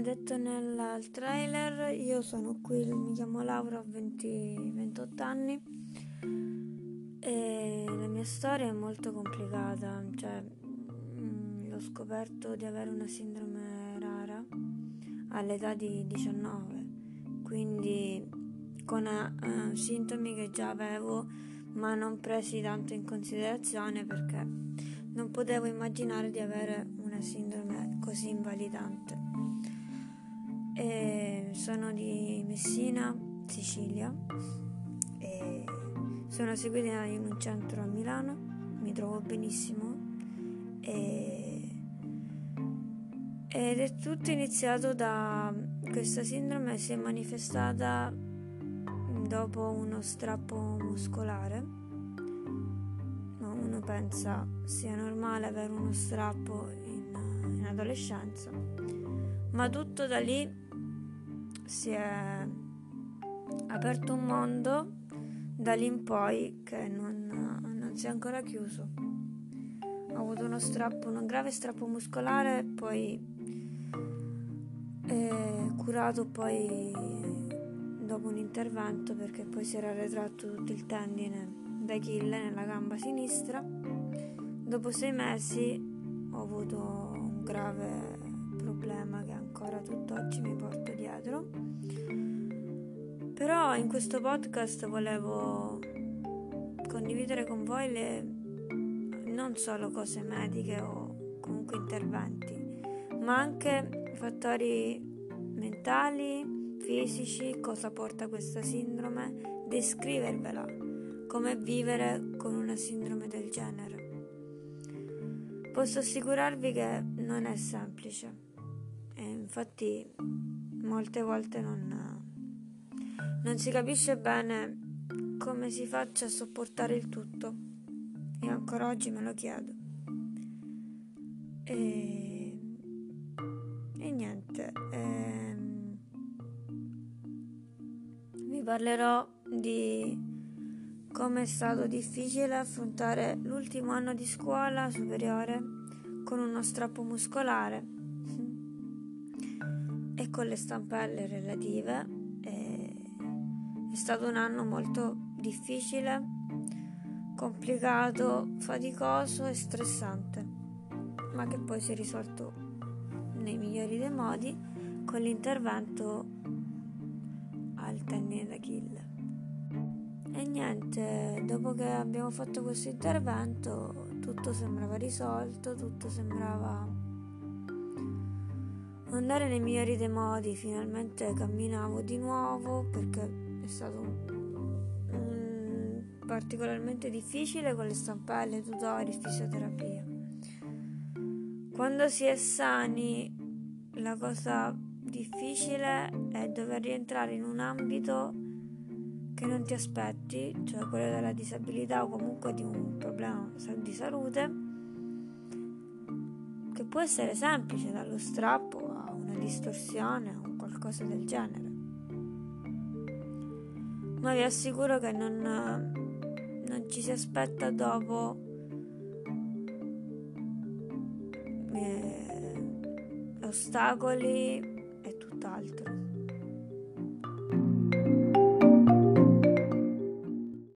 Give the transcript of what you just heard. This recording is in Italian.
come detto nel trailer, io sono qui, mi chiamo Laura, ho 28 anni e la mia storia è molto complicata, cioè ho scoperto di avere una sindrome rara all'età di 19, quindi con sintomi che già avevo ma non presi tanto in considerazione perché non potevo immaginare di avere una sindrome così invalidante. E sono di Messina, Sicilia, e sono seguita in un centro a Milano, mi trovo benissimo ed è tutto iniziato da questa sindrome si è manifestata dopo uno strappo muscolare. No, uno pensa sia normale avere uno strappo in adolescenza, ma tutto da lì si è aperto un mondo da lì in poi che non si è ancora chiuso. Ho avuto un grave strappo muscolare, poi curato dopo un intervento perché poi si era retratto tutto il tendine d'Achille nella gamba sinistra. Dopo 6 mesi ho avuto un grave problema che ancora tutt'oggi mi porto dietro. Però in questo podcast volevo condividere con voi non solo cose mediche o comunque interventi, ma anche fattori mentali, fisici, cosa porta questa sindrome, descrivervela, come vivere con una sindrome del genere. Posso assicurarvi che non è semplice e infatti molte volte non si capisce bene come si faccia a sopportare il tutto. Io ancora oggi me lo chiedo e niente, parlerò di come è stato difficile affrontare l'ultimo anno di scuola superiore con uno strappo muscolare e con le stampelle relative. È stato un anno molto difficile, complicato, faticoso e stressante, ma che poi si è risolto nei migliori dei modi con l'intervento al tendine d'Achille. E niente, dopo che abbiamo fatto questo intervento tutto sembrava risolto, tutto sembrava andare nei migliori dei modi, finalmente camminavo di nuovo perché è stato particolarmente difficile con le stampelle, tutori, fisioterapia. Quando si è sani la cosa difficile è dover rientrare in un ambito che non ti aspetti, cioè quello della disabilità o comunque di un problema di salute che può essere semplice, dallo strappo a una distorsione o qualcosa del genere, ma vi assicuro che non ci si aspetta dopo ostacoli altro.